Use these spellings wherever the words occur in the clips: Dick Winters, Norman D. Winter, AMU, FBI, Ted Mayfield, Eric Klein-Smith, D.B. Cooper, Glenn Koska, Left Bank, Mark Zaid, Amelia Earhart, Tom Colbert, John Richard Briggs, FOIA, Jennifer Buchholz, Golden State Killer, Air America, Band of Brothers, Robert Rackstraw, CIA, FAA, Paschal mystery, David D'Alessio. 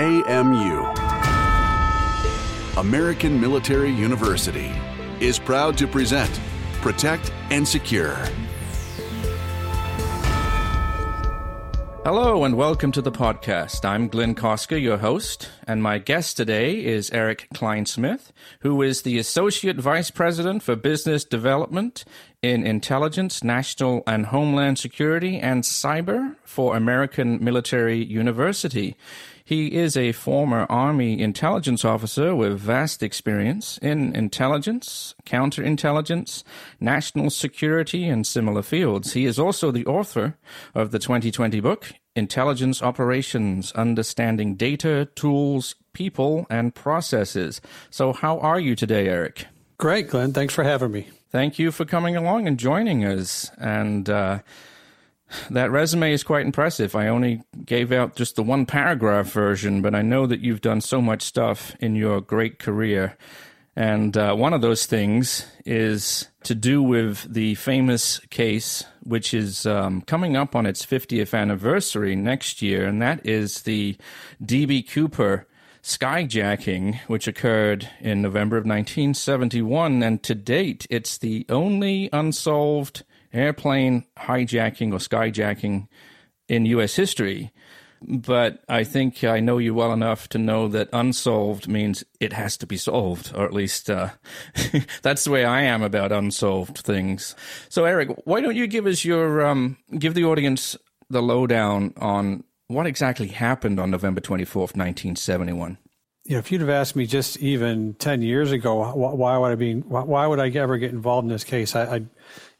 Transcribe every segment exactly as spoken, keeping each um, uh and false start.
A M U, American Military University, is proud to present Protect and Secure. Hello and welcome to the podcast. I'm Glenn Koska, your host, and my guest today is Eric Klein-Smith, who is the Associate Vice President for Business Development in Intelligence, National and Homeland Security, and Cyber for American Military University. He is a former Army intelligence officer with vast experience in intelligence, counterintelligence, national security, and similar fields. He is also the author of the twenty twenty book, Intelligence Operations, Understanding Data, Tools, People, and Processes. So how are you today, Eric? Great, Glenn. Thanks for having me. Thank you for coming along and joining us. And, uh, that resume is quite impressive. I only gave out just the one paragraph version, but I know that you've done so much stuff in your great career. And uh, one of those things is to do with the famous case, which is um, coming up on its fiftieth anniversary next year, and that is the D B. Cooper skyjacking, which occurred in November of nineteen seventy-one. And to date, it's the only unsolved airplane hijacking or skyjacking in U S history. But I think I know you well enough to know that unsolved means it has to be solved, or at least uh, that's the way I am about unsolved things. So, Eric, why don't you give us your um, give the audience the lowdown on what exactly happened on November twenty-fourth, nineteen seventy-one? You know, if you'd have asked me just even ten years ago, why would I be, why would I ever get involved in this case? I, I You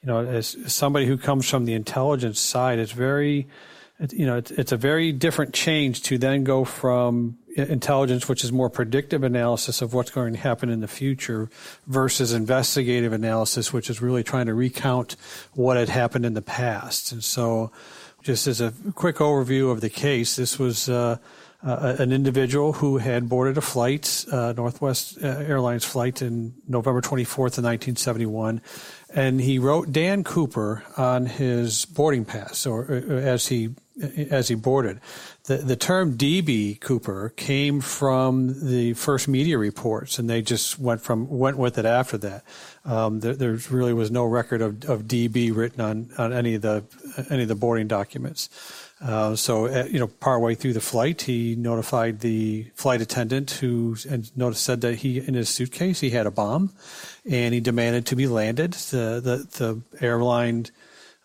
know, as somebody who comes from the intelligence side, it's very, you know, it's, it's a very different change to then go from intelligence, which is more predictive analysis of what's going to happen in the future, versus investigative analysis, which is really trying to recount what had happened in the past. And so, just as a quick overview of the case, this was uh, uh, an individual who had boarded a flight, uh, Northwest Airlines flight, in November twenty-fourth of nineteen seventy-one. And he wrote Dan Cooper on his boarding pass, or as he as he boarded. The the term D B. Cooper came from the first media reports, and they just went from went with it after that. Um, there, there really was no record of, of D B written on, on any of the any of the boarding documents. Uh, so, uh, you know, partway through the flight, he notified the flight attendant, who and noticed, said that he, in his suitcase, he had a bomb, and he demanded to be landed. The the, the airline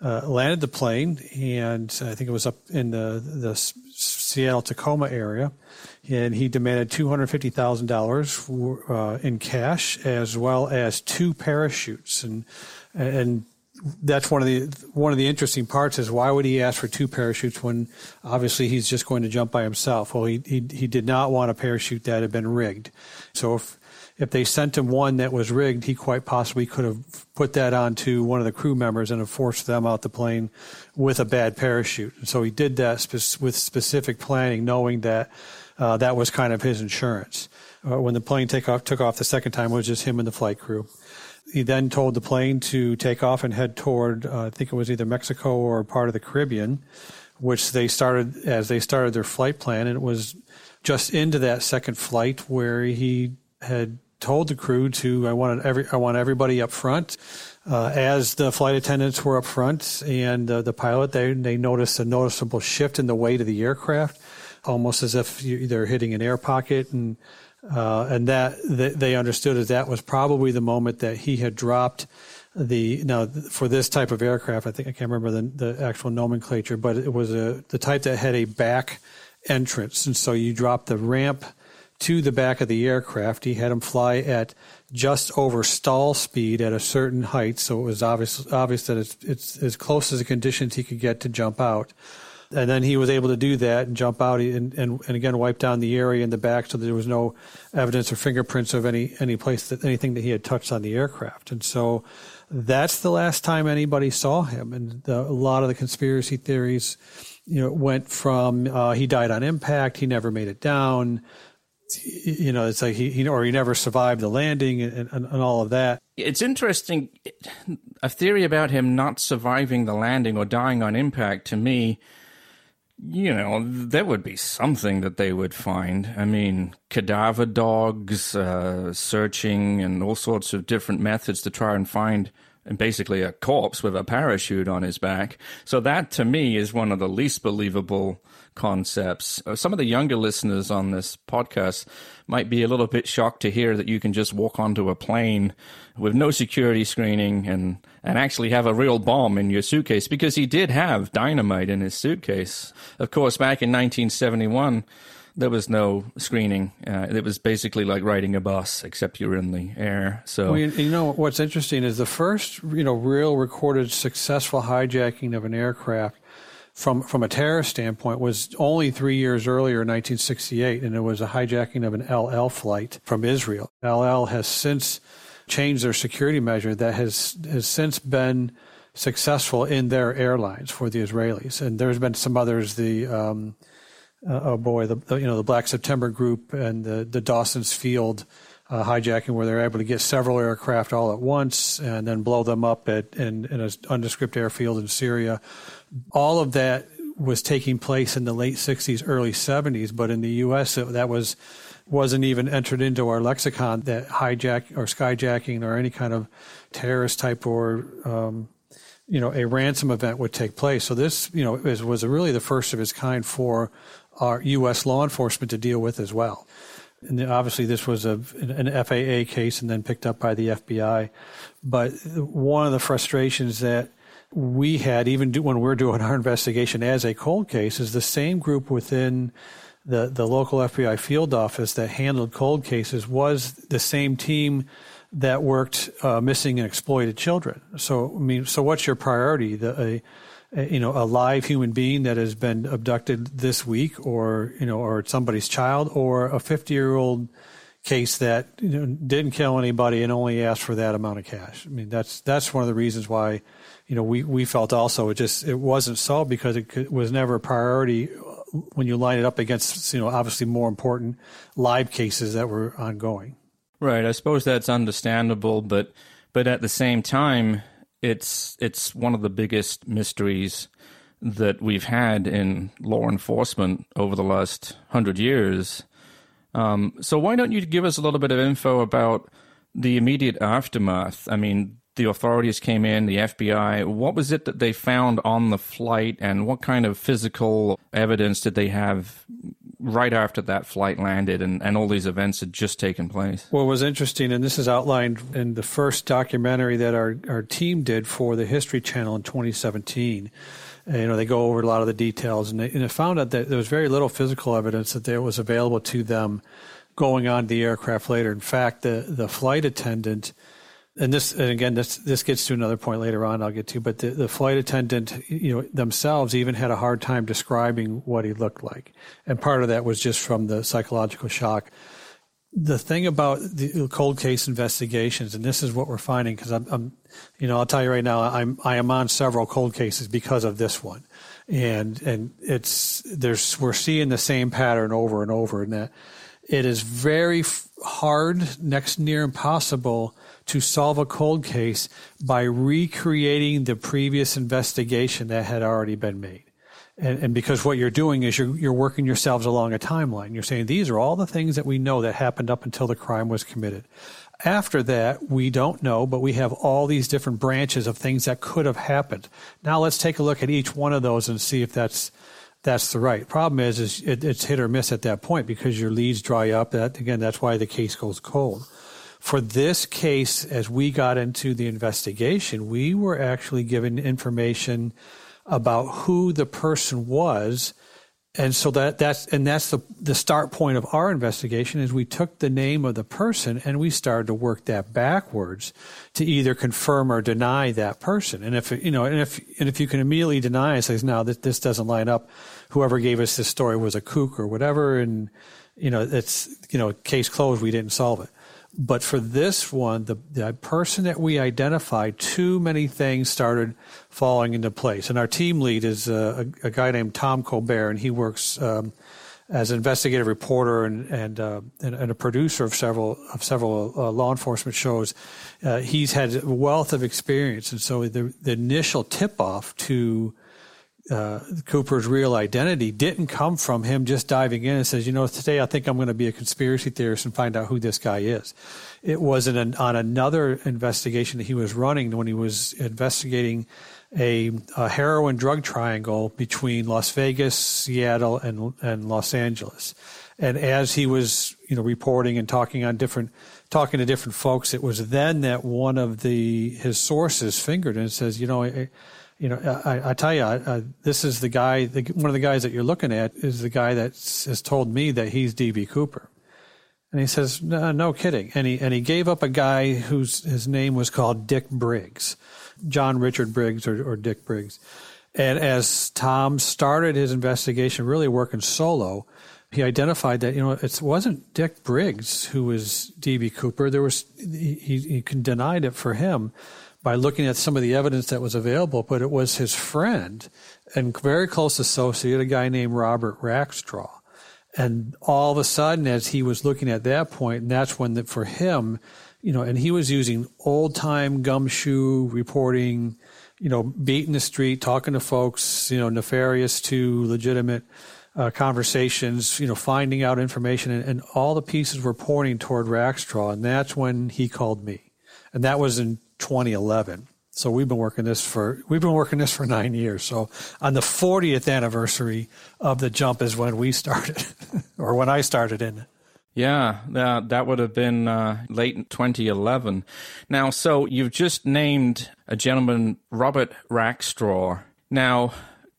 uh, landed the plane, and I think it was up in the the Seattle-Tacoma area, and he demanded two hundred fifty thousand dollars uh, in cash, as well as two parachutes, and and. That's one of the one of the interesting parts is, why would he ask for two parachutes when obviously he's just going to jump by himself? Well, he he, he did not want a parachute that had been rigged. So if if they sent him one that was rigged, he quite possibly could have put that onto one of the crew members and have forced them out the plane with a bad parachute. And so he did that spe- with specific planning, knowing that uh, that was kind of his insurance. Uh, when the plane take off, took off the second time, it was just him and the flight crew. He then told the plane to take off and head toward, uh, I think it was either Mexico or part of the Caribbean, which they started as they started their flight plan. And it was just into that second flight where he had told the crew to, I wanted every, I want everybody up front. Uh, as the flight attendants were up front and uh, the pilot, they, they noticed a noticeable shift in the weight of the aircraft, almost as if you, they're hitting an air pocket, and Uh, and that th- they understood that that was probably the moment that he had dropped the. Now, th- for this type of aircraft, I think I can't remember the, the actual nomenclature, but it was a the type that had a back entrance, and so you dropped the ramp to the back of the aircraft. He had him fly at just over stall speed at a certain height, so it was obvious obvious that it's it's as close as the conditions he could get to jump out. And then he was able to do that and jump out and, and, and again wipe down the area in the back so that there was no evidence or fingerprints of any any place that anything that he had touched on the aircraft. And so that's the last time anybody saw him. And the, a lot of the conspiracy theories, you know, went from uh, he died on impact, he never made it down. You know, it's like he, he or he never survived the landing and, and, and all of that. It's interesting. A theory about him not surviving the landing or dying on impact, to me, you know, that would be something that they would find. I mean, cadaver dogs, uh, searching, and all sorts of different methods to try and find and basically a corpse with a parachute on his back. So that, to me, is one of the least believable concepts. Some of the younger listeners on this podcast might be a little bit shocked to hear that you can just walk onto a plane with no security screening and, and actually have a real bomb in your suitcase, because he did have dynamite in his suitcase. Of course, back in nineteen seventy-one, there was no screening. Uh, it was basically like riding a bus, except you're in the air. So, well, you, you know, what's interesting is the first, you know, real recorded successful hijacking of an aircraft from from a terrorist standpoint was only three years earlier, in nineteen sixty-eight, and it was a hijacking of an L L flight from Israel. L L has since changed their security measure that has has since been successful in their airlines for the Israelis, and there's been some others. The um, Uh, oh boy, the, the you know the Black September group and the, the Dawson's Field uh, hijacking, where they're able to get several aircraft all at once and then blow them up at in, in an nondescript airfield in Syria. All of that was taking place in the late sixties, early seventies, but in the U S it, that was wasn't even entered into our lexicon, that hijack or skyjacking or any kind of terrorist type or um, you know a ransom event would take place. So this you know is, was really the first of its kind for our U S law enforcement to deal with as well. And obviously this was a, an F A A case and then picked up by the F B I. But one of the frustrations that we had, even do, when we're doing our investigation as a cold case, is the same group within the, the local F B I field office that handled cold cases was the same team that worked uh, missing and exploited children. So, I mean, so what's your priority? The a, you know, a live human being that has been abducted this week, or, you know, or somebody's child, or a fifty-year-old case that, you know, didn't kill anybody and only asked for that amount of cash. I mean, that's that's one of the reasons why, you know, we, we felt also it just it wasn't solved, because it could, was never a priority when you line it up against, you know, obviously more important live cases that were ongoing. Right. I suppose that's understandable, but but at the same time, It's it's one of the biggest mysteries that we've had in law enforcement over the last hundred years. Um, so why don't you give us a little bit of info about the immediate aftermath? I mean, the authorities came in, the F B I. What was it that they found on the flight, and what kind of physical evidence did they have right after that flight landed and, and all these events had just taken place? What was interesting, and this is outlined in the first documentary that our, our team did for the History Channel in twenty seventeen. And, you know, they go over a lot of the details, and they, and they found out that there was very little physical evidence that there was available to them going on the aircraft later. In fact, the, the flight attendant, and this, and again, this this gets to another point later on I'll get to, but the, the flight attendant, you know, themselves even had a hard time describing what he looked like. And part of that was just from the psychological shock. The thing about the cold case investigations, and this is what we're finding, because I'm, I'm, you know, I'll tell you right now, I'm, I am on several cold cases because of this one. And, and it's, there's, we're seeing the same pattern over and over, and that it is very hard, next near impossible, to solve a cold case by recreating the previous investigation that had already been made. And, and because what you're doing is you're, you're working yourselves along a timeline. You're saying, these are all the things that we know that happened up until the crime was committed. After that, we don't know, but we have all these different branches of things that could have happened. Now let's take a look at each one of those and see if that's That's the right problem. Is is it, it's hit or miss at that point, because your leads dry up. That again, that's why the case goes cold. For this case, as we got into the investigation, we were actually given information about who the person was, and so that that's and that's the the start point of our investigation. Is we took the name of the person and we started to work that backwards to either confirm or deny that person. And if you know, and if and if you can immediately deny and say, "No, this, this doesn't line up," whoever gave us this story was a kook or whatever, and, you know, it's, you know, case closed, we didn't solve it. But for this one, the, the person that we identified, too many things started falling into place. And our team lead is a, a, a guy named Tom Colbert, and he works um, as an investigative reporter and and, uh, and, and a producer of several of several uh, law enforcement shows. Uh, he's had a wealth of experience, and so the, the initial tip off to uh, Cooper's real identity didn't come from him just diving in and says, you know, today I think I'm going to be a conspiracy theorist and find out who this guy is. It was an, an, on another investigation that he was running when he was investigating a, a heroin drug triangle between Las Vegas, Seattle, and and Los Angeles. And as he was, you know, reporting and talking on different, talking to different folks, it was then that one of the his sources fingered and says, you know, I, you know, I, I tell you, I, I, this is the guy. The, one of the guys that you're looking at is the guy that has told me that he's D B. Cooper. And he says, no, no kidding. And he and he gave up a guy whose his name was called Dick Briggs, John Richard Briggs or, or Dick Briggs. And as Tom started his investigation, really working solo, he identified that, you know, it wasn't Dick Briggs who was D B. Cooper. There was he, he denied it for him by looking at some of the evidence that was available, but it was his friend and very close associate, a guy named Robert Rackstraw. And all of a sudden, as he was looking at that point, and that's when the, for him, you know, and he was using old-time gumshoe reporting, you know, beating the street, talking to folks, you know, nefarious to legitimate Uh, conversations, you know, finding out information, and, and all the pieces were pointing toward Rackstraw, and that's when he called me, and that was in twenty eleven. So we've been working this for we've been working this for nine years. So on the fortieth anniversary of the jump is when we started, or when I started in it. Yeah, that that would have been uh, late in twenty eleven. Now, so you've just named a gentleman, Robert Rackstraw. Now,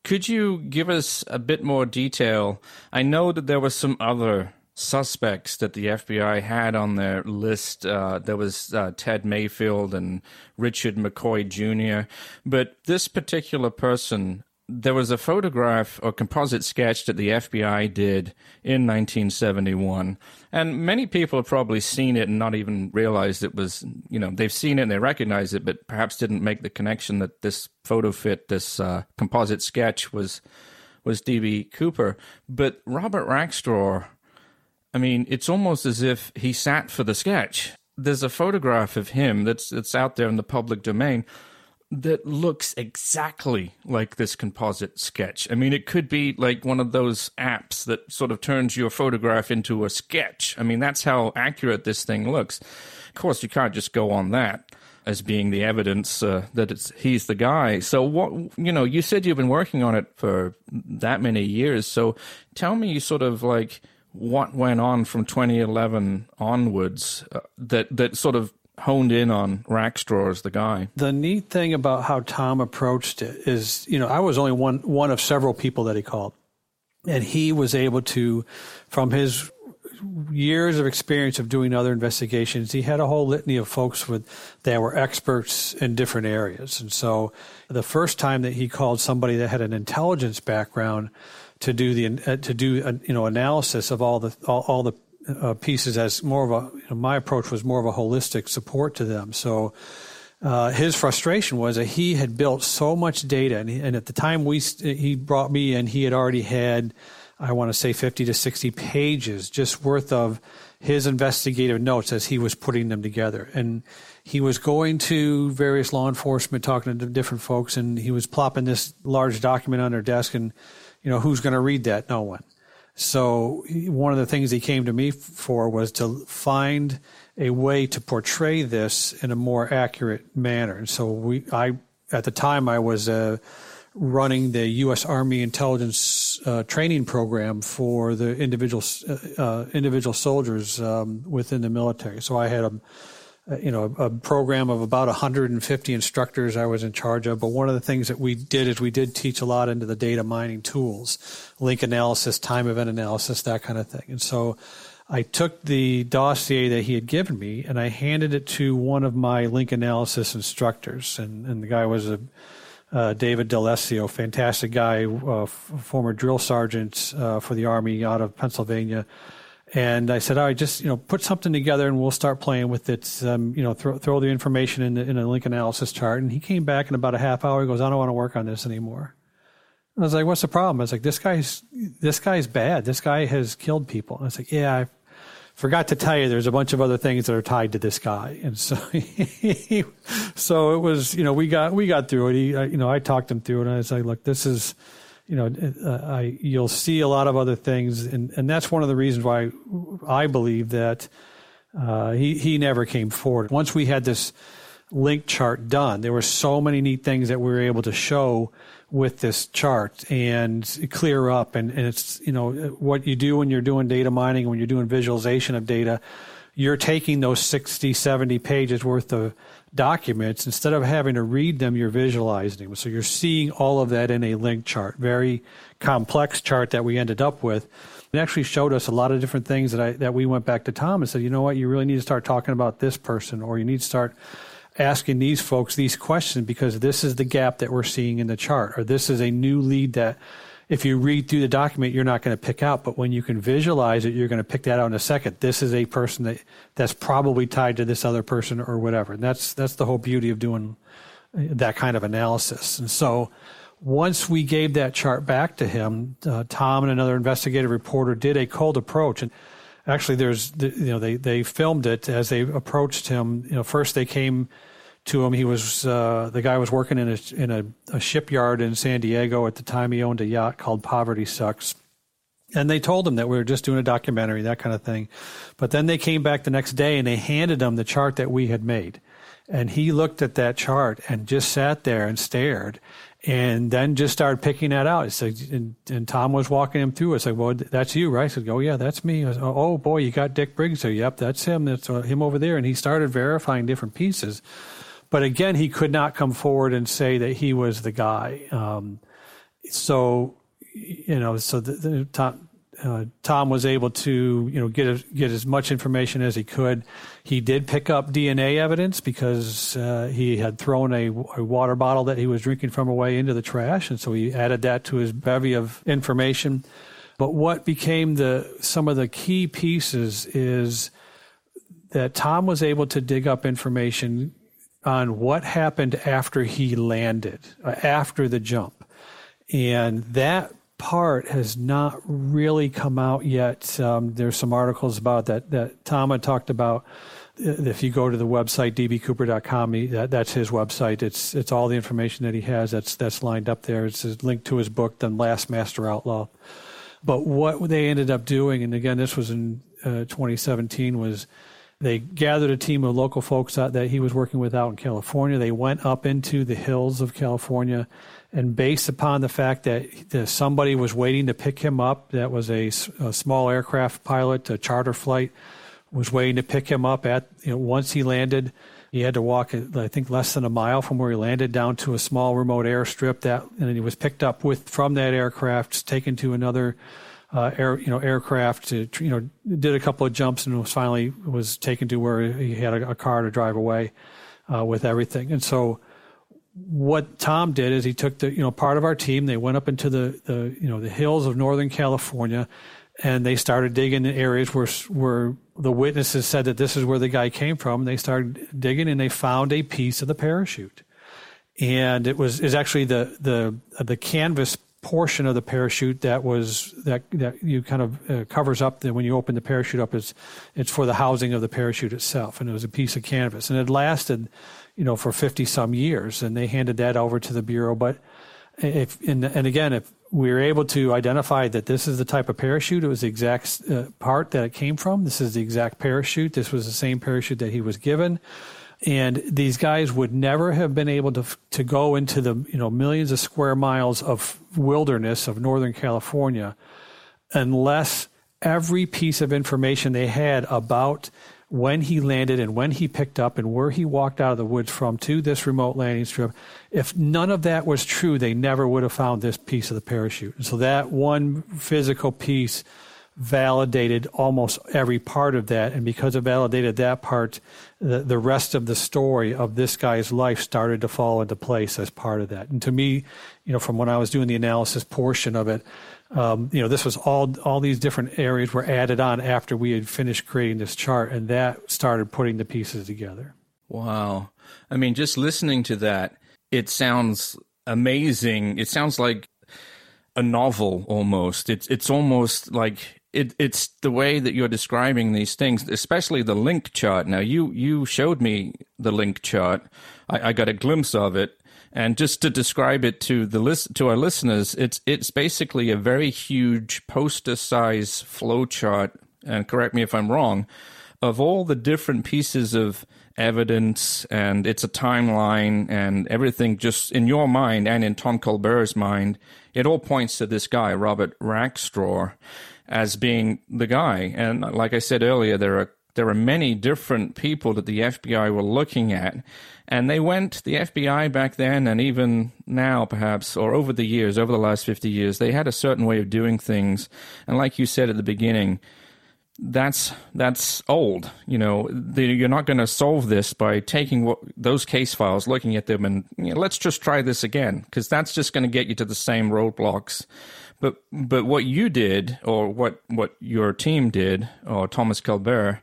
could you give us a bit more detail? I know that there were some other suspects that the F B I had on their list. Uh, there was uh, Ted Mayfield and Richard McCoy Junior But this particular person, there was a photograph or composite sketch that the F B I did in nineteen seventy-one. And many people have probably seen it and not even realized it was, you know, they've seen it and they recognize it, but perhaps didn't make the connection that this photo fit, this uh, composite sketch was was D B. Cooper. But Robert Rackstraw, I mean, it's almost as if he sat for the sketch. There's a photograph of him that's that's out there in the public domain that looks exactly like this composite sketch. I mean, it could be like one of those apps that sort of turns your photograph into a sketch. I mean, that's how accurate this thing looks. Of course, you can't just go on that as being the evidence uh, that it's he's the guy. So, what you know, you said you've been working on it for that many years. So tell me sort of like what went on from twenty eleven onwards uh, that, that sort of honed in on Rackstraw as the guy. The neat thing about how Tom approached it is, you know, I was only one one of several people that he called. And he was able to, from his years of experience of doing other investigations, he had a whole litany of folks with that were experts in different areas. And so the first time that he called somebody that had an intelligence background to do the uh, to do uh, you know analysis of all the all, all the Uh, pieces as more of a, you know, my approach was more of a holistic support to them. So uh, his frustration was that he had built so much data, and, he, and at the time we he brought me in, he had already had, I want to say, fifty to sixty pages just worth of his investigative notes as he was putting them together. And he was going to various law enforcement, talking to different folks, and he was plopping this large document on their desk, and, you know, who's going to read that? No one. So one of the things he came to me for was to find a way to portray this in a more accurate manner. And so we, I, at the time, I was uh, running the U S Army Intelligence uh, Training Program for the individual uh, individual soldiers um, within the military. So I had a, you know, a program of about one hundred fifty instructors I was in charge of. But one of the things that we did is we did teach a lot into the data mining tools, link analysis, time event analysis, that kind of thing. And so I took the dossier that he had given me and I handed it to one of my link analysis instructors. And, and the guy was a uh, David D'Alessio, fantastic guy, uh, f- former drill sergeant uh, for the Army out of Pennsylvania. And I said, all right, just, you know, put something together and we'll start playing with it. Um, you know, throw, throw the information in, the, in a link analysis chart. And he came back in about a half hour. He goes, I don't want to work on this anymore. And I was like, what's the problem? I was like, this guy's this guy's bad. This guy has killed people. And I was like, yeah, I forgot to tell you, there's a bunch of other things that are tied to this guy. And so, he, so it was, you know, we got, we got through it. He, I, you know, I talked him through it, and I was like, look, this is, you know, uh, I, you'll see a lot of other things. And, and that's one of the reasons why I believe that, uh, he, he never came forward. Once we had this link chart done, there were so many neat things that we were able to show with this chart and clear up. And, and it's, you know, what you do when you're doing data mining, when you're doing visualization of data, you're taking those sixty, seventy pages worth of documents. Instead of having to read them, you're visualizing them. So you're seeing all of that in a link chart, very complex chart that we ended up with. It actually showed us a lot of different things that I, that we went back to Tom and said, you know what, you really need to start talking about this person, or you need to start asking these folks these questions, because this is the gap that we're seeing in the chart, or this is a new lead that if you read through the document, you're not going to pick out. But when you can visualize it, you're going to pick that out in a second. This is a person that that's probably tied to this other person or whatever. And that's, that's the whole beauty of doing that kind of analysis. And so once we gave that chart back to him, uh, Tom and another investigative reporter did a cold approach. And actually, there's, you know, they, they filmed it as they approached him. You know, first they came to him. He was, uh, the guy was working in a, in a, a shipyard in San Diego. At the time, he owned a yacht called Poverty Sucks. And they told him that we were just doing a documentary, that kind of thing. But then they came back the next day and they handed him the chart that we had made. And he looked at that chart and just sat there and stared, and then just started picking that out. It's like, and, and Tom was walking him through. It's like, well, that's you, right? I said, oh, yeah, that's me. I said, oh, boy, you got Dick Briggs there. Yep, that's him. That's uh, him over there. And he started verifying different pieces. But again, he could not come forward and say that he was the guy. Um, so, you know, so the, the, Tom, uh, Tom was able to, you know, get a, get as much information as he could. He did pick up D N A evidence, because uh, he had thrown a, a water bottle that he was drinking from away into the trash, and so he added that to his bevy of information. But what became the some of the key pieces is that Tom was able to dig up information on what happened after he landed, after the jump. And that part has not really come out yet. Um, there's some articles about that that Tom had talked about. If you go to the website, d b cooper dot com, he, that, that's his website. It's it's all the information that he has that's that's lined up there. It's linked to his book, The Last Master Outlaw. But what they ended up doing, and again, this was in uh, twenty seventeen, was they gathered a team of local folks out that he was working with out in California. They went up into the hills of California, and based upon the fact that, that somebody was waiting to pick him up, that was a, a small aircraft pilot, a charter flight, was waiting to pick him up at, you know, once he landed. He had to walk, I think, less than a mile from where he landed down to a small remote airstrip, that, and he was picked up with from that aircraft, taken to another Uh, air, you know, aircraft, to, you know, did a couple of jumps and was finally was taken to where he had a, a car to drive away uh, with everything. And so, what Tom did is he took the, you know, part of our team. They went up into the, the you know the hills of Northern California, and they started digging in areas where where the witnesses said that this is where the guy came from. They started digging and they found a piece of the parachute, and it was is actually the the the canvas portion of the parachute that was that that you kind of uh, covers up that when you open the parachute up, it's it's for the housing of the parachute itself, and it was a piece of canvas, and it lasted, you know, for fifty some years, and they handed that over to the Bureau. But if and, and again, if we were able to identify that this is the type of parachute, it was the exact uh, part that it came from, this is the exact parachute, this was the same parachute that he was given. And these guys would never have been able to to go into the, you know, millions of square miles of wilderness of Northern California unless every piece of information they had about when he landed and when he picked up and where he walked out of the woods from to this remote landing strip, if none of that was true, they never would have found this piece of the parachute. And so that one physical piece validated almost every part of that, and because it validated that part, the, the rest of the story of this guy's life started to fall into place as part of that. And to me, you know, from when I was doing the analysis portion of it, um, you know, this was all all these different areas were added on after we had finished creating this chart, and that started putting the pieces together. Wow. I mean, just listening to that, it sounds amazing. It sounds like a novel almost. It's it's almost like it, it's the way that you're describing these things, especially the link chart. Now, you, you showed me the link chart. I, I got a glimpse of it. And just to describe it to the list, to our listeners, it's it's basically a very huge poster-size flow chart, and correct me if I'm wrong, of all the different pieces of evidence, and it's a timeline, and everything just in your mind and in Tom Colbert's mind, it all points to this guy, Robert Rackstraw, as being the guy. And like I said earlier, there are there are many different people that the F B I were looking at, and they went, the F B I back then, and even now perhaps, or over the years, over the last fifty years, they had a certain way of doing things. And like you said at the beginning, That's that's old. You know, the, you're not going to solve this by taking what, those case files, looking at them, and you know, let's just try this again, because that's just going to get you to the same roadblocks. But but what you did, or what what your team did, or Thomas Colbert,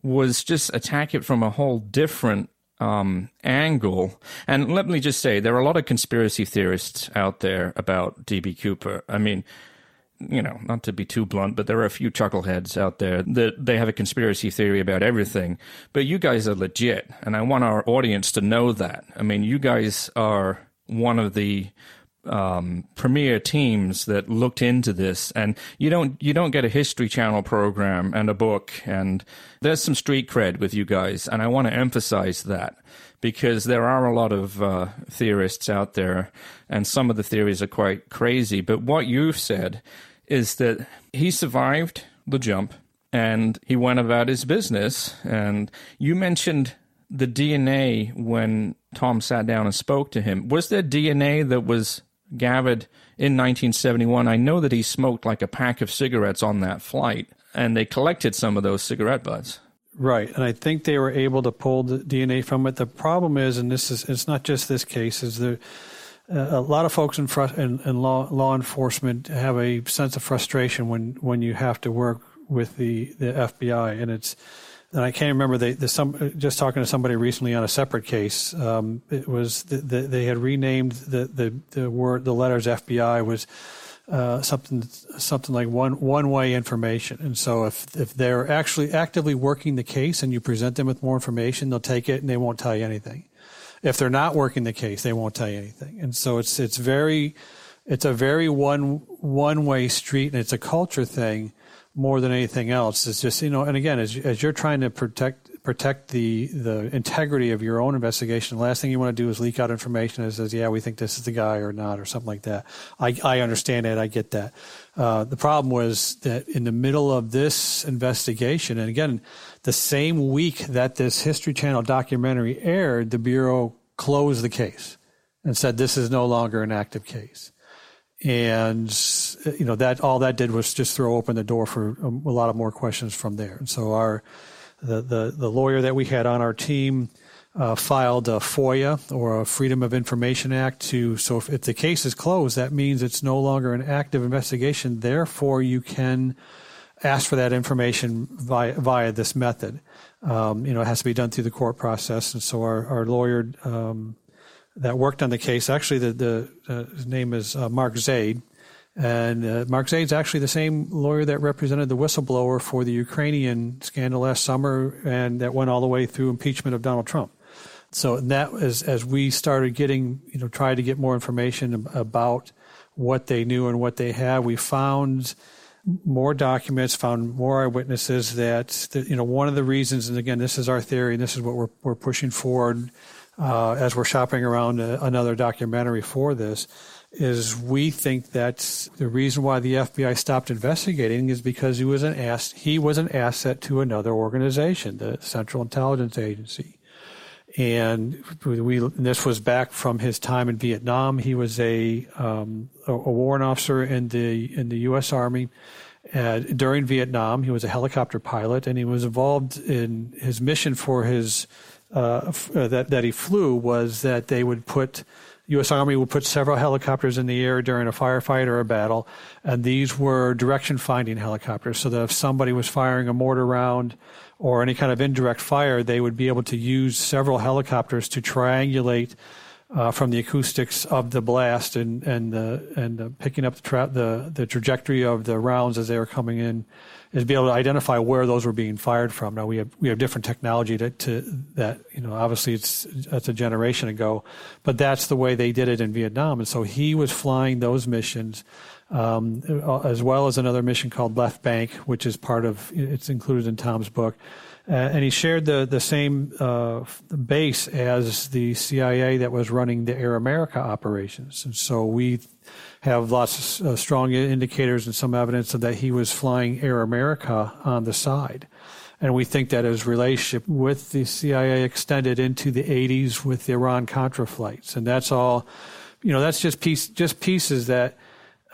was just attack it from a whole different um, angle. And let me just say, there are a lot of conspiracy theorists out there about D B. Cooper. I mean, you know, not to be too blunt, but there are a few chuckleheads out there that they have a conspiracy theory about everything. But you guys are legit, and I want our audience to know that. I mean, you guys are one of the um, premier teams that looked into this, and you don't you don't get a History Channel program and a book, and there's some street cred with you guys, and I want to emphasize that. Because there are a lot of uh, theorists out there, and some of the theories are quite crazy. But what you've said is that he survived the jump, and he went about his business. And you mentioned the D N A when Tom sat down and spoke to him. Was there D N A that was gathered in nineteen seventy-one? I know that he smoked like a pack of cigarettes on that flight, and they collected some of those cigarette butts. Right, and I think they were able to pull the D N A from it. The problem is, and this is—it's not just this case. Is there uh, a lot of folks in, fru- in, in law law enforcement have a sense of frustration when, when you have to work with the, the F B I, and it's and I can't remember they the some just talking to somebody recently on a separate case. Um, it was the, the, they had renamed the, the, the word the letters F B I was. Uh, something something like one one way information, and so if if they're actually actively working the case and you present them with more information, they'll take it and they won't tell you anything. If they're not working the case, they won't tell you anything, and so it's it's very it's a very one one way street, and it's a culture thing more than anything else. It's just you know, and again, as as you're trying to protect protect the the integrity of your own investigation, the last thing you want to do is leak out information that says, yeah, we think this is the guy or not, or something like that. I, I understand that. I get that. Uh, the problem was that in the middle of this investigation, and again, the same week that this History Channel documentary aired, the Bureau closed the case and said, this is no longer an active case. And, you know, that all that did was just throw open the door for a, a lot of more questions from there. And so our The, the the lawyer that we had on our team uh, filed a FOIA, or a Freedom of Information Act, to so if, if the case is closed, that means it's no longer an active investigation. Therefore, you can ask for that information via via this method. Um, you know, it has to be done through the court process, and so our our lawyer um, that worked on the case, actually the the uh, his name is uh, Mark Zaid. And uh, Mark Zaid's actually the same lawyer that represented the whistleblower for the Ukrainian scandal last summer, and that went all the way through impeachment of Donald Trump. So that as as we started getting, you know, tried to get more information about what they knew and what they had, we found more documents, found more eyewitnesses that, that you know, one of the reasons, and again, this is our theory, and this is what we're we're pushing forward uh, as we're shopping around a, another documentary for this, is we think that the reason why the F B I stopped investigating is because he was an ass, he was an asset to another organization, the Central Intelligence Agency. And we and this was back from his time in Vietnam. He was a um, a, a warrant officer in the in the U S Army uh, during Vietnam. He was a helicopter pilot, and he was involved in his mission for his uh, that that he flew was that they would put. U S Army would put several helicopters in the air during a firefight or a battle, and these were direction-finding helicopters, so that if somebody was firing a mortar round or any kind of indirect fire, they would be able to use several helicopters to triangulate uh, from the acoustics of the blast and and uh, and uh, picking up the, tra- the the trajectory of the rounds as they were coming in, is be able to identify where those were being fired from. Now we have we have different technology to, to that, you know, obviously it's that's a generation ago, but that's the way they did it in Vietnam. And so he was flying those missions, um, as well as another mission called Left Bank, which is part of it's included in Tom's book. Uh, and he shared the, the same uh, base as the C I A that was running the Air America operations. And so we have lots of uh, strong indicators and some evidence of that he was flying Air America on the side. And we think that his relationship with the C I A extended into the eighties with the Iran Contra flights. And that's all, you know, that's just piece, just pieces that,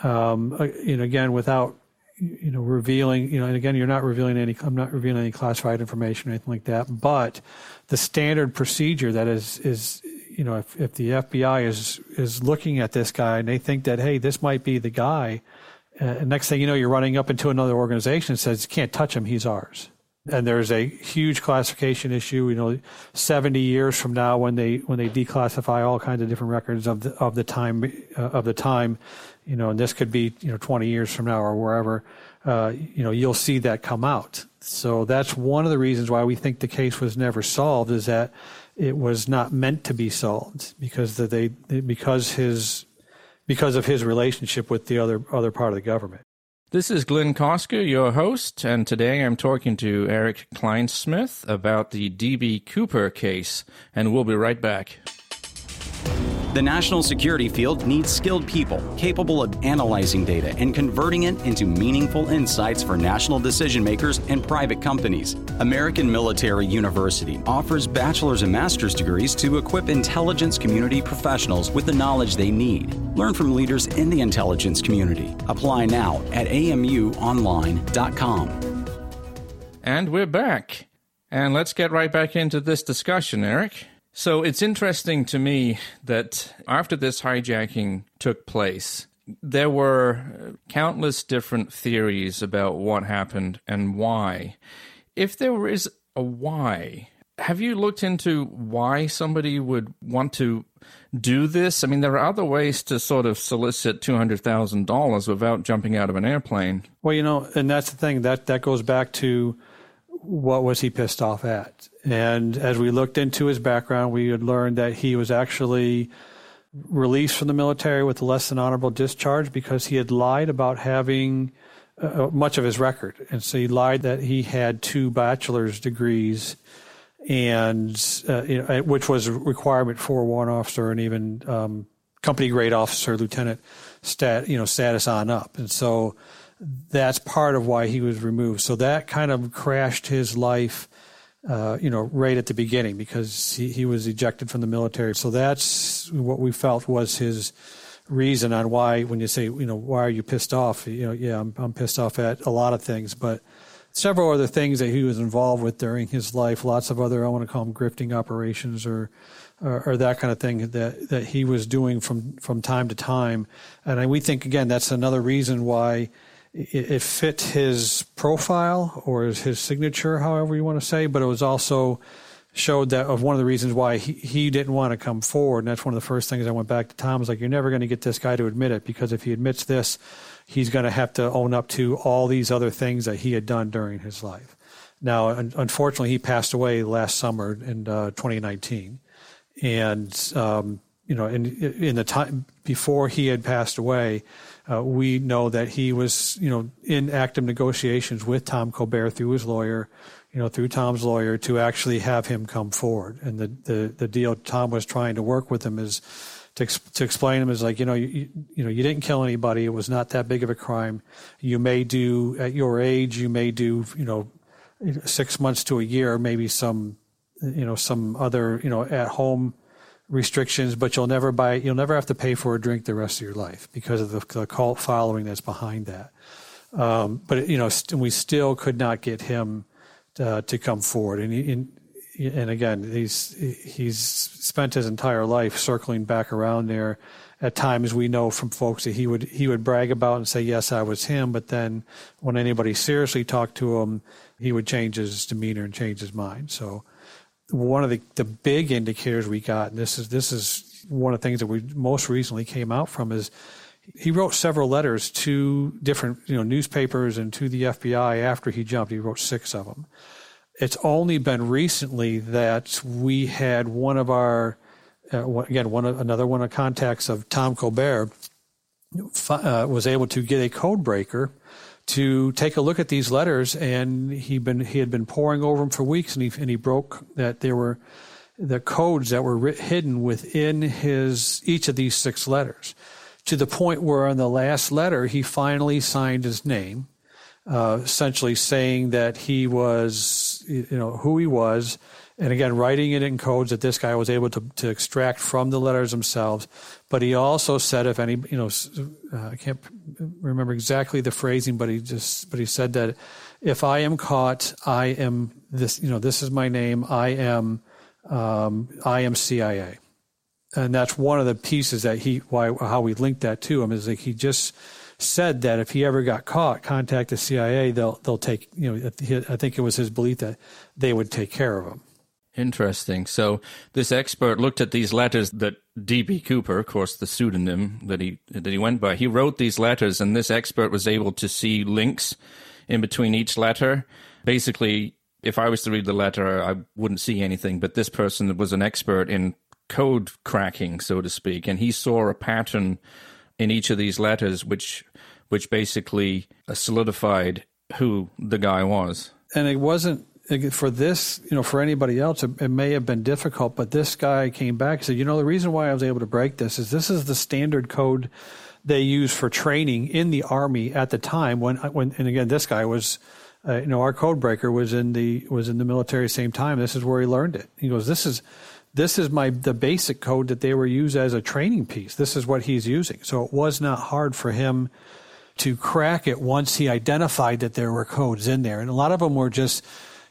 um, you know, again, without, you know, revealing, you know, and again, you're not revealing any, I'm not revealing any classified information or anything like that, but the standard procedure that is, is, you know, if, if the F B I is, is looking at this guy and they think that, hey, this might be the guy, uh, and next thing you know, you're running up into another organization that says, you can't touch him, he's ours. And there's a huge classification issue, you know, seventy years from now when they, when they declassify all kinds of different records of the, of the time, uh, of the time, you know, and this could be, you know, twenty years from now or wherever, uh, you know, you'll see that come out. So that's one of the reasons why we think the case was never solved, is that it was not meant to be solved because that they, because his, because of his relationship with the other, other part of the government. This is Glenn Koska, your host, and today I'm talking to Eric Klein-Smith about the D B. Cooper case, and we'll be right back. The national security field needs skilled people capable of analyzing data and converting it into meaningful insights for national decision makers and private companies. American Military University offers bachelor's and master's degrees to equip intelligence community professionals with the knowledge they need. Learn from leaders in the intelligence community. Apply now at A M U online dot com. And we're back. And let's get right back into this discussion, Eric. So it's interesting to me that after this hijacking took place, there were countless different theories about what happened and why. If there is a why, have you looked into why somebody would want to do this? I mean, there are other ways to sort of solicit two hundred thousand dollars without jumping out of an airplane. Well, you know, and that's the thing. That, that goes back to what was he pissed off at? And as we looked into his background, we had learned that he was actually released from the military with a less than honorable discharge because he had lied about having uh, much of his record. And so he lied that he had two bachelor's degrees, and uh, you know, which was a requirement for warrant officer and even um, company grade officer, lieutenant stat, you know, status on up. And so that's part of why he was removed. So that kind of crashed his life, uh, you know, right at the beginning because he, he was ejected from the military. So that's what we felt was his reason on why, when you say, you know, why are you pissed off? You know, yeah, I'm, I'm pissed off at a lot of things, but several other things that he was involved with during his life, lots of other, I want to call them grifting operations or Or, or that kind of thing that, that he was doing from, from time to time. And I, we think, again, that's another reason why it, it fit his profile or his signature, however you want to say, but it was also showed that of one of the reasons why he, he didn't want to come forward. And that's one of the first things I went back to Tom. I was like, you're never going to get this guy to admit it, because if he admits this, he's going to have to own up to all these other things that he had done during his life. Now, un- unfortunately, he passed away last summer in uh, twenty nineteen. And, um, you know, in, in the time before he had passed away, uh, we know that he was, you know, in active negotiations with Tom Colbert through his lawyer, you know, through Tom's lawyer to actually have him come forward. And the, the, the deal Tom was trying to work with him is to, to explain him is like, you know, you, you know, you didn't kill anybody. It was not that big of a crime. You may do at your age, you may do, you know, six months to a year, maybe some, you know, some other, you know, at home restrictions, but you'll never buy, you'll never have to pay for a drink the rest of your life because of the, the cult following that's behind that. Um, but, you know, st- we still could not get him uh, to come forward. And, he, and, and again, he's, he's spent his entire life circling back around there. At times we know from folks that he would, he would brag about and say, yes, I was him. But then when anybody seriously talked to him, he would change his demeanor and change his mind. So, one of the, the big indicators we got, and this is this is one of the things that we most recently came out from is he wrote several letters to different, you know, newspapers and to the F B I after he jumped. He wrote six of them. It's only been recently that we had one of our, uh, again, one of, another one of contacts of Tom Colbert uh, was able to get a code breaker to take a look at these letters, and he been he had been poring over them for weeks, and he and he broke that there were the codes that were writ, hidden within his each of these six letters, to the point where on the last letter he finally signed his name, uh, essentially saying that he was, you know, who he was, and again writing it in codes that this guy was able to to extract from the letters themselves. But he also said, if any, you know, uh, I can't remember exactly the phrasing, but he just, but he said that if I am caught, I am this, you know, this is my name. I am, um, I am C I A, and that's one of the pieces that he, why, how we linked that to him is like he just said that if he ever got caught, contact the C I A. They'll, they'll take, you know, I think it was his belief that they would take care of him. Interesting. So this expert looked at these letters that D B. Cooper, of course, the pseudonym that he that he went by, he wrote these letters, and this expert was able to see links in between each letter. Basically, if I was to read the letter, I wouldn't see anything, but this person was an expert in code cracking, so to speak, and he saw a pattern in each of these letters, which which basically solidified who the guy was. And it wasn't, for this, you know, for anybody else, it, it may have been difficult, but this guy came back and said, you know, the reason why I was able to break this is this is the standard code they use for training in the Army at the time. When, when, and again, this guy was, uh, you know, our code breaker was in the was in the military same time. This is where he learned it. He goes, this is this is my the basic code that they were used as a training piece. This is what he's using. So it was not hard for him to crack it once he identified that there were codes in there, and a lot of them were just.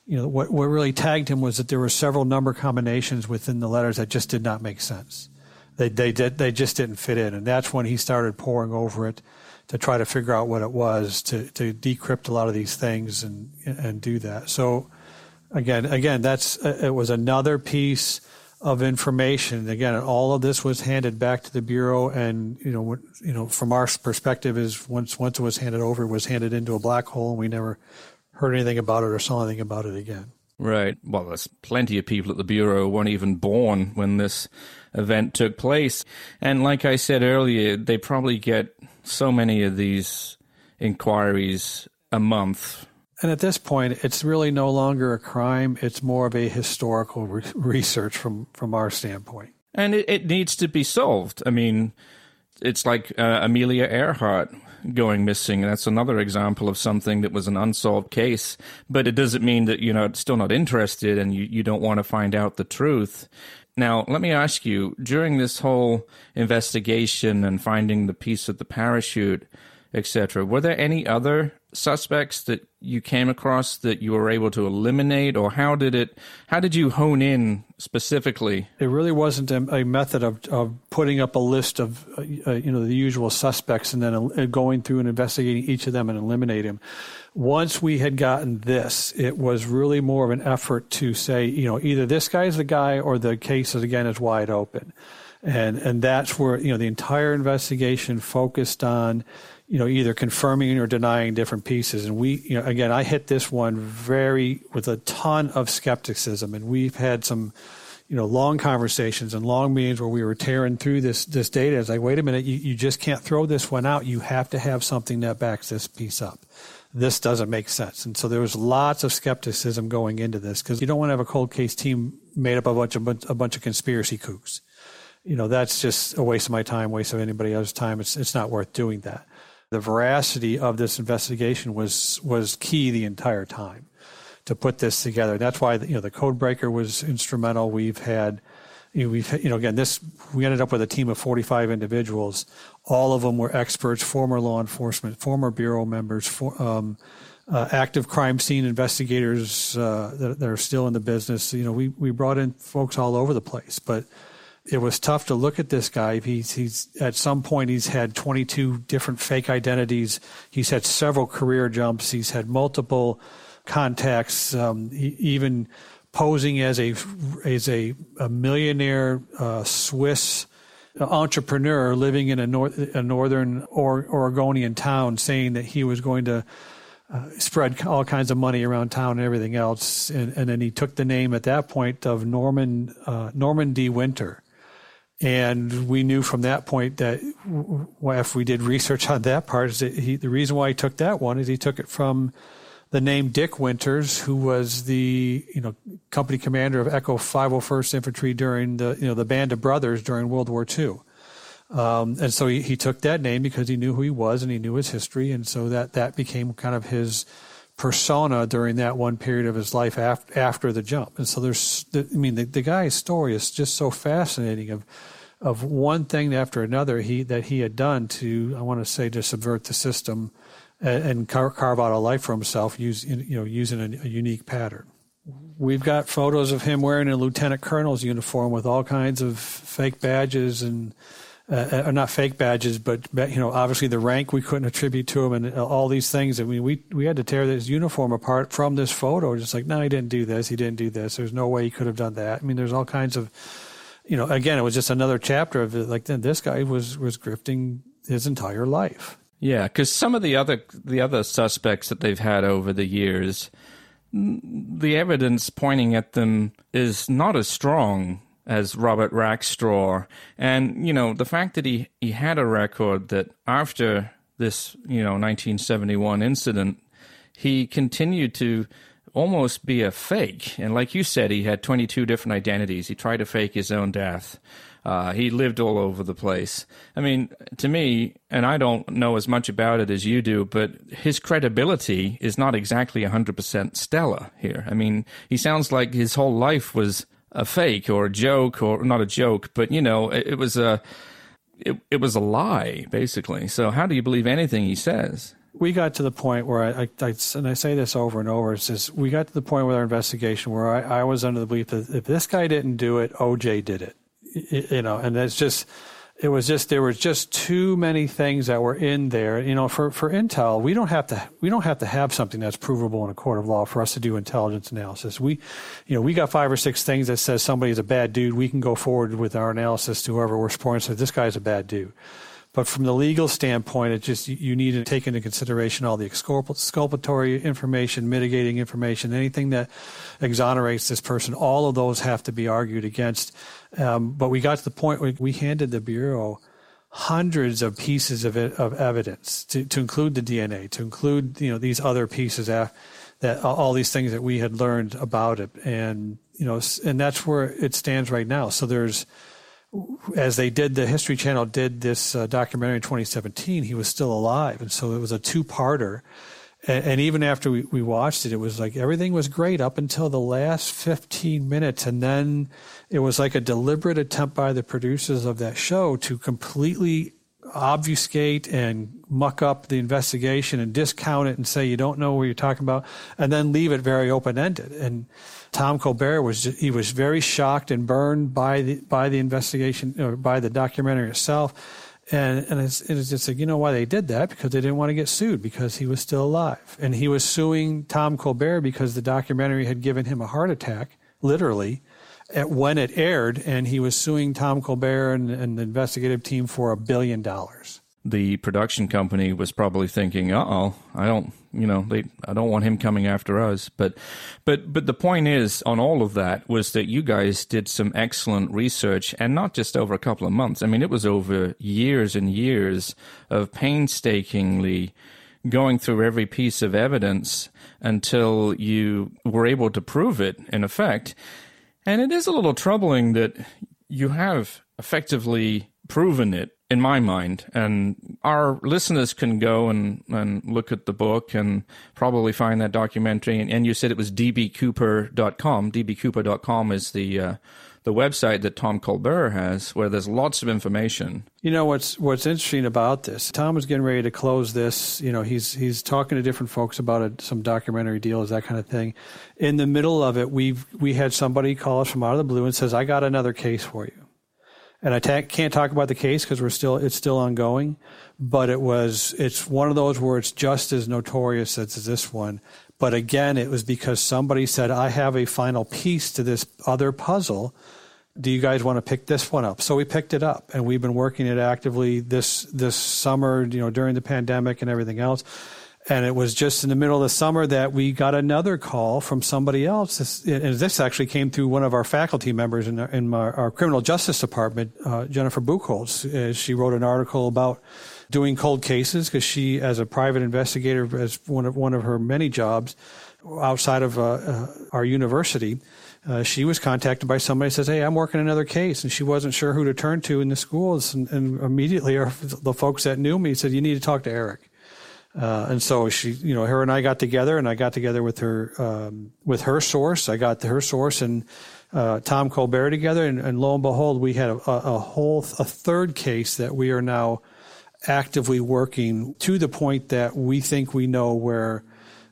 You know, what, what really tagged him was that there were several number combinations within the letters that just did not make sense. They they did, they just didn't fit in, and that's when he started poring over it to try to figure out what it was, to, to decrypt a lot of these things and and do that. So again, again, that's it was another piece of information. Again, all of this was handed back to the Bureau, and you know, what, you know, from our perspective, is once once it was handed over, it was handed into a black hole, and we never heard anything about it or saw anything about it again. Right. Well, there's plenty of people at the Bureau who weren't even born when this event took place. And like I said earlier, they probably get so many of these inquiries a month. And at this point, it's really no longer a crime. It's more of a historical re- research from, from our standpoint. And it, it needs to be solved. I mean, it's like uh, Amelia Earhart going missing. That's another example of something that was an unsolved case, but it doesn't mean that you're not, still not interested and you, you don't want to find out the truth. Now, let me ask you, during this whole investigation and finding the piece of the parachute, et cetera, were there any other suspects that you came across that you were able to eliminate, or how did it? How did you hone in specifically? It really wasn't a, a method of, of putting up a list of uh, you know the usual suspects and then uh, going through and investigating each of them and eliminate them. Once we had gotten this, it was really more of an effort to say, you know, either this guy's the guy or the case is again is wide open, and and that's where you know the entire investigation focused on. You know, either confirming or denying different pieces. And we, you know, again, I hit this one very with a ton of skepticism. And we've had some, you know, long conversations and long meetings where we were tearing through this this data. It's like, wait a minute, you, you just can't throw this one out. You have to have something that backs this piece up. This doesn't make sense. And so there was lots of skepticism going into this because you don't want to have a cold case team made up of a bunch of, a bunch of conspiracy kooks. You know, that's just a waste of my time, waste of anybody else's time. It's it's not worth doing that. The veracity of this investigation was was key the entire time to put this together. That's why you know the code breaker was instrumental. We've had you know, we've you know again this we ended up with a team of forty-five individuals. All of them were experts, former law enforcement, former bureau members, for, um, uh, active crime scene investigators uh, that, that are still in the business. You know we we brought in folks all over the place, but. It was tough to look at this guy. He's, he's at some point he's had twenty-two different fake identities. He's had several career jumps. He's had multiple contacts, um, he, even posing as a as a, a millionaire uh, Swiss entrepreneur living in a, nor- a northern or- Oregonian town saying that he was going to uh, spread all kinds of money around town and everything else. And, and then he took the name at that point of Norman uh, Norman D. Winter. And we knew from that point that well, if we did research on that part, is that he, the reason why he took that one is he took it from the name Dick Winters, who was the you know company commander of Echo five oh first Infantry during the you know the Band of Brothers during World War Two, um, and so he, he took that name because he knew who he was and he knew his history, and so that that became kind of his persona during that one period of his life after, after the jump. And so there's, I mean, the, the guy's story is just so fascinating of of one thing after another he that he had done to, I want to say, to subvert the system and, and car, carve out a life for himself, use, you know, using a, a unique pattern. We've got photos of him wearing a lieutenant colonel's uniform with all kinds of fake badges and Uh, not fake badges, but, you know, obviously the rank we couldn't attribute to him and all these things. I mean, we, we had to tear his uniform apart from this photo. Just like, no, he didn't do this. He didn't do this. There's no way he could have done that. I mean, there's all kinds of, you know, again, it was just another chapter of it. Like, then this guy was, was grifting his entire life. Yeah, because some of the other the other suspects that they've had over the years, the evidence pointing at them is not as strong as Robert Rackstraw. And, you know, the fact that he, he had a record that after this, you know, nineteen seventy-one incident, he continued to almost be a fake. And like you said, he had twenty-two different identities. He tried to fake his own death. Uh, he lived all over the place. I mean, to me, and I don't know as much about it as you do, but his credibility is not exactly one hundred percent stellar here. I mean, he sounds like his whole life was a fake or a joke, or not a joke, but, you know, it, it was a it, it was a lie, basically. So how do you believe anything he says? We got to the point where I, I, I and I say this over and over, it's just, we got to the point with our investigation where I, I was under the belief that if this guy didn't do it, O J did it, it you know, and that's just, it was just, there was just too many things that were in there. You know, for, for intel, we don't have to, we don't have to have something that's provable in a court of law for us to do intelligence analysis. We, you know, we got five or six things that says somebody's a bad dude. We can go forward with our analysis to whoever we're supporting. So this guy's a bad dude. But from the legal standpoint, it just, you need to take into consideration all the exculpatory information, mitigating information, anything that exonerates this person. All of those have to be argued against. Um, but we got to the point where we handed the Bureau hundreds of pieces of it, of evidence to, to include the D N A, to include, you know, these other pieces af- that all these things that we had learned about it. And, you know, and that's where it stands right now. So there's, as they did, the History Channel did this uh, documentary in twenty seventeen, he was still alive. And so it was a two-parter. And, and even after we, we watched it, it was like everything was great up until the last fifteen minutes. And then it was like a deliberate attempt by the producers of that show to completely obfuscate and muck up the investigation and discount it and say you don't know what you're talking about, and then leave it very open-ended. And Tom Colbert was he was very shocked and burned by the by the investigation, or by the documentary itself. And and it's, it's just like, you know why they did that? Because they didn't want to get sued, because he was still alive. And he was suing Tom Colbert because the documentary had given him a heart attack, literally, at when it aired, and he was suing Tom Colbert and, and the investigative team for a billion dollars. The production company was probably thinking, "Uh-oh, I don't, you know, they, I don't want him coming after us." But, but, but the point is, on all of that, was that you guys did some excellent research, and not just over a couple of months. I mean, it was over years and years of painstakingly going through every piece of evidence until you were able to prove it, in effect. And it is a little troubling that you have effectively proven it, in my mind. And our listeners can go and, and look at the book and probably find that documentary. And, and you said it was d b cooper dot com. d b cooper dot com is the uh, the website that Tom Colbert has, where there's lots of information. You know, what's what's interesting about this, Tom was getting ready to close this. You know, he's he's talking to different folks about it, some documentary deals, that kind of thing. In the middle of it, we've we had somebody call us from out of the blue and says, "I got another case for you." And I ta- can't talk about the case because we're still it's still ongoing, but it was it's one of those where it's just as notorious as this one. But again, it was because somebody said, "I have a final piece to this other puzzle. do you guys want to pick this one up? So we picked it up, and we've been working it actively this this summer, you know, during the pandemic and everything else. And it was just in the middle of the summer that we got another call from somebody else. This, and this actually came through one of our faculty members in our, in our, our criminal justice department, uh, Jennifer Buchholz. Uh, she wrote an article about doing cold cases because she, as a private investigator, as one of one of her many jobs outside of uh, uh, our university, uh, she was contacted by somebody who says, hey, I'm working another case. And she wasn't sure who to turn to in the schools. And, and immediately our, the folks that knew me said, you need to talk to Eric. Uh, and so she, you know, her and I got together, and I got together with her, um, with her source. I got to her source and uh, Tom Colbert together, and, and lo and behold, we had a, a whole, a third case that we are now actively working to the point that we think we know where,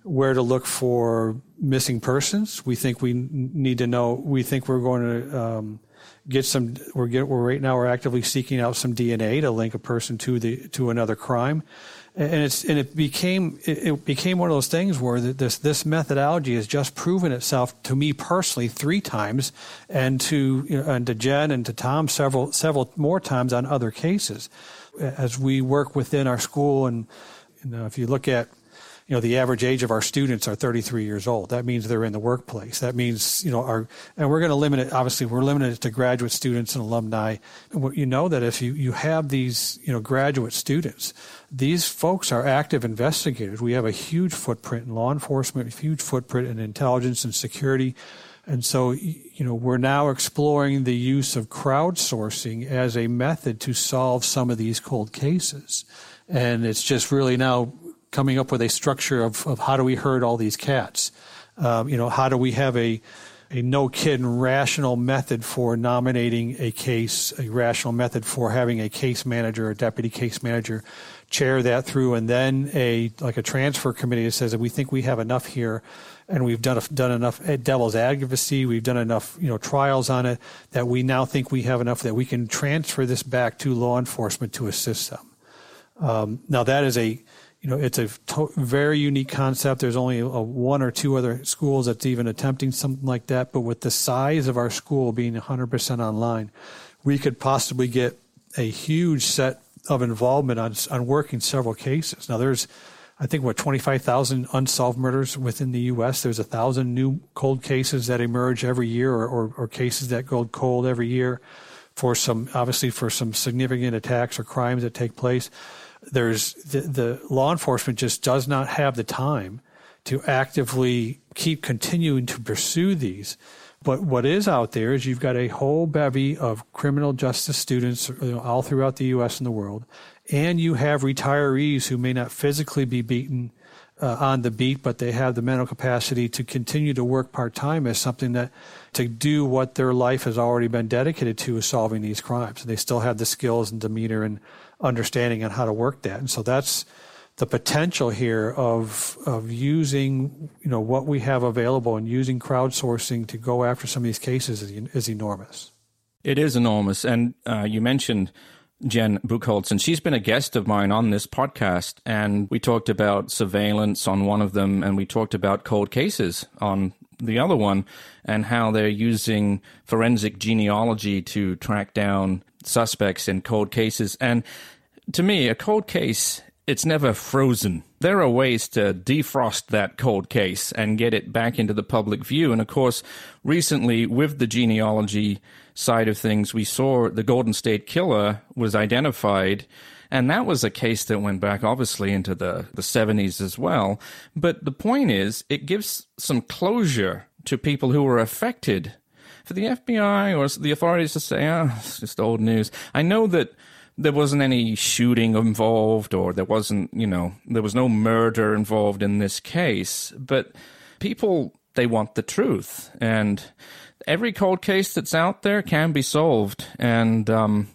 where to look for missing persons. We think we need to know. We think we're going to um, get some. We're get. We're right now. We're actively seeking out some D N A to link a person to the to another crime. And it's and it became it became one of those things where this this methodology has just proven itself to me personally three times, and to you know, and to Jen and to Tom several several more times on other cases, as we work within our school. And you know, if you look at you know the average age of our students are thirty-three years old. That means they're in the workplace. That means you know our and we're going to limit it. Obviously, we're limited to graduate students and alumni. You know that if you you have these you know graduate students. These folks are active investigators. We have a huge footprint in law enforcement, a huge footprint in intelligence and security. And so, you know, we're now exploring the use of crowdsourcing as a method to solve some of these cold cases. And it's just really now coming up with a structure of, of how do we herd all these cats? Um, you know, how do we have a, a no-kidding rational method for nominating a case, a rational method for having a case manager or deputy case manager chair that through, and then a like a transfer committee that says that we think we have enough here, and we've done done enough devil's advocacy, we've done enough you know trials on it that we now think we have enough that we can transfer this back to law enforcement to assist them. Um, now that is a you know it's a to- very unique concept. There's only a, a one or two other schools that's even attempting something like that. But with the size of our school being one hundred percent online, we could possibly get a huge set of involvement on on working several cases. Now there's, I think, what, twenty-five thousand unsolved murders within the U S. There's a thousand new cold cases that emerge every year, or, or, or cases that go cold every year for some, obviously for some significant attacks or crimes that take place. There's the, the law enforcement just does not have the time to actively keep continuing to pursue these. But what is out there is you've got a whole bevy of criminal justice students you know, all throughout the U S and the world, and you have retirees who may not physically be beaten uh, on the beat, but they have the mental capacity to continue to work part-time as something that to do what their life has already been dedicated to is solving these crimes. And they still have the skills and demeanor and understanding on how to work that. And so that's the potential here of of using you know what we have available and using crowdsourcing to go after some of these cases is, is enormous. It is enormous, and uh, you mentioned Jen Buchholz, and she's been a guest of mine on this podcast, and we talked about surveillance on one of them, and we talked about cold cases on the other one, and how they're using forensic genealogy to track down suspects in cold cases. And to me, a cold case, it's never frozen. There are ways to defrost that cold case and get it back into the public view. And of course, recently with the genealogy side of things, we saw the Golden State Killer was identified. And that was a case that went back obviously into the, the seventies as well. But the point is, it gives some closure to people who were affected. For the F B I or the authorities to say, oh, it's just old news. I know that there wasn't any shooting involved, or there wasn't, you know, there was no murder involved in this case. But people, they want the truth. And every cold case that's out there can be solved. And um,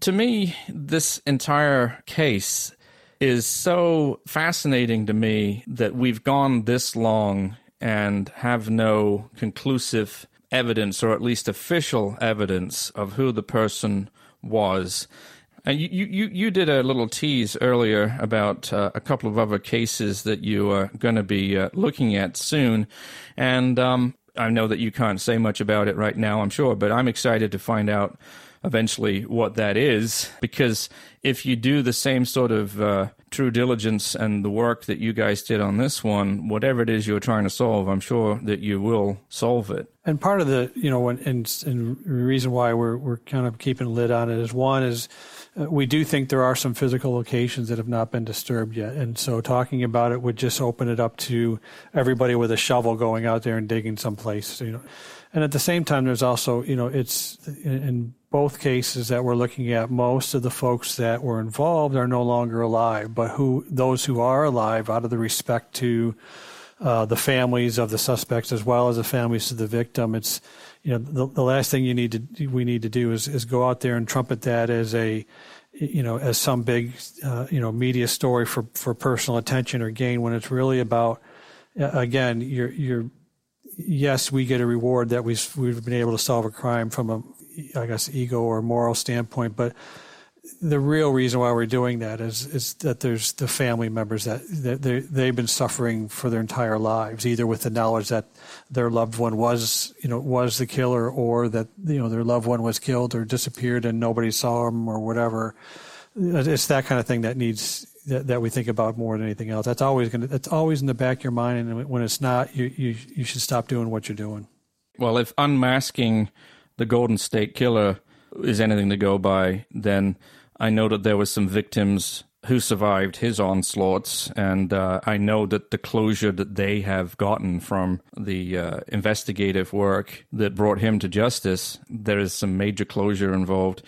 to me, this entire case is so fascinating to me that we've gone this long and have no conclusive evidence, or at least official evidence, of who the person was. And you, you, you did a little tease earlier about uh, a couple of other cases that you are going to be uh, looking at soon. And um, I know that you can't say much about it right now, I'm sure, but I'm excited to find out eventually what that is, because if you do the same sort of uh, true diligence and the work that you guys did on this one, whatever it is you're trying to solve, I'm sure that you will solve it. And part of the, you know, and, and, and the reason why we're we're kind of keeping a lid on it is, one is uh, we do think there are some physical locations that have not been disturbed yet. And so talking about it would just open it up to everybody with a shovel going out there and digging someplace, you know. And at the same time, there's also, you know, it's in both cases that we're looking at, most of the folks that were involved are no longer alive, but who those who are alive, out of the respect to uh, the families of the suspects as well as the families of the victim, it's, you know, the, the last thing you need to we need to do is, is go out there and trumpet that as a, you know, as some big, uh, you know, media story for, for personal attention or gain, when it's really about, again, you're you're. Yes, we get a reward that we've, we've been able to solve a crime from a, I guess, ego or moral standpoint. But the real reason why we're doing that is is that there's the family members that, that they, they've been suffering for their entire lives, either with the knowledge that their loved one was, you know, was the killer, or that, you know, their loved one was killed or disappeared and nobody saw them or whatever. It's that kind of thing that needs that, that we think about more than anything else. That's always going to, that's always in the back of your mind. And when it's not, you, you, you should stop doing what you're doing. Well, if unmasking the Golden State Killer is anything to go by, then I know that there were some victims who survived his onslaughts. And uh, I know that the closure that they have gotten from the uh, investigative work that brought him to justice, there is some major closure involved.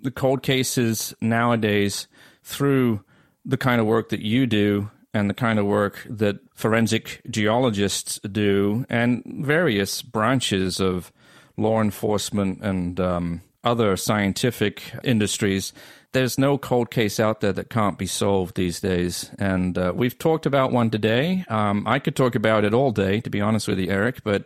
The cold cases nowadays, through the kind of work that you do and the kind of work that forensic geologists do and various branches of law enforcement and um, other scientific industries, there's no cold case out there that can't be solved these days. And uh, we've talked about one today. Um, I could talk about it all day, to be honest with you, Eric, but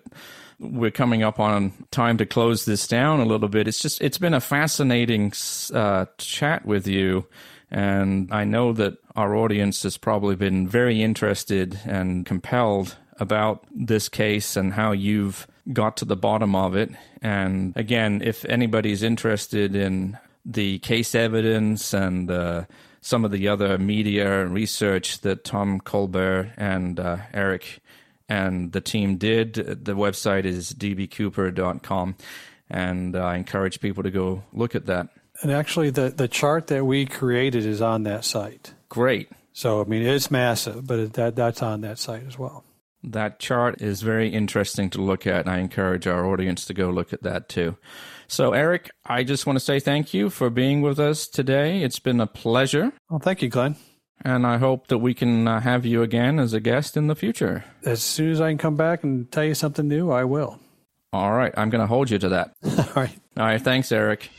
we're coming up on time to close this down a little bit. It's just, it's been a fascinating uh, chat with you. And I know that our audience has probably been very interested and compelled about this case and how you've got to the bottom of it. And again, if anybody's interested in the case evidence and uh, some of the other media and research that Tom Colbert and uh, Eric and the team did, the website is d b cooper dot com. And I encourage people to go look at that. And actually, the, the chart that we created is on that site. Great. So, I mean, it's massive, but it, that that's on that site as well. That chart is very interesting to look at, and I encourage our audience to go look at that too. So, Eric, I just want to say thank you for being with us today. It's been a pleasure. Well, thank you, Glenn. And I hope that we can uh, have you again as a guest in the future. As soon as I can come back and tell you something new, I will. All right. I'm going to hold you to that. All right. All right. Thanks, Eric.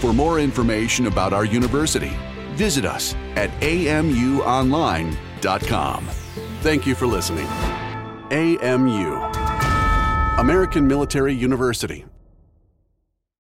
For more information about our university, visit us at a m u online dot com. Thank you for listening. A M U, American Military University.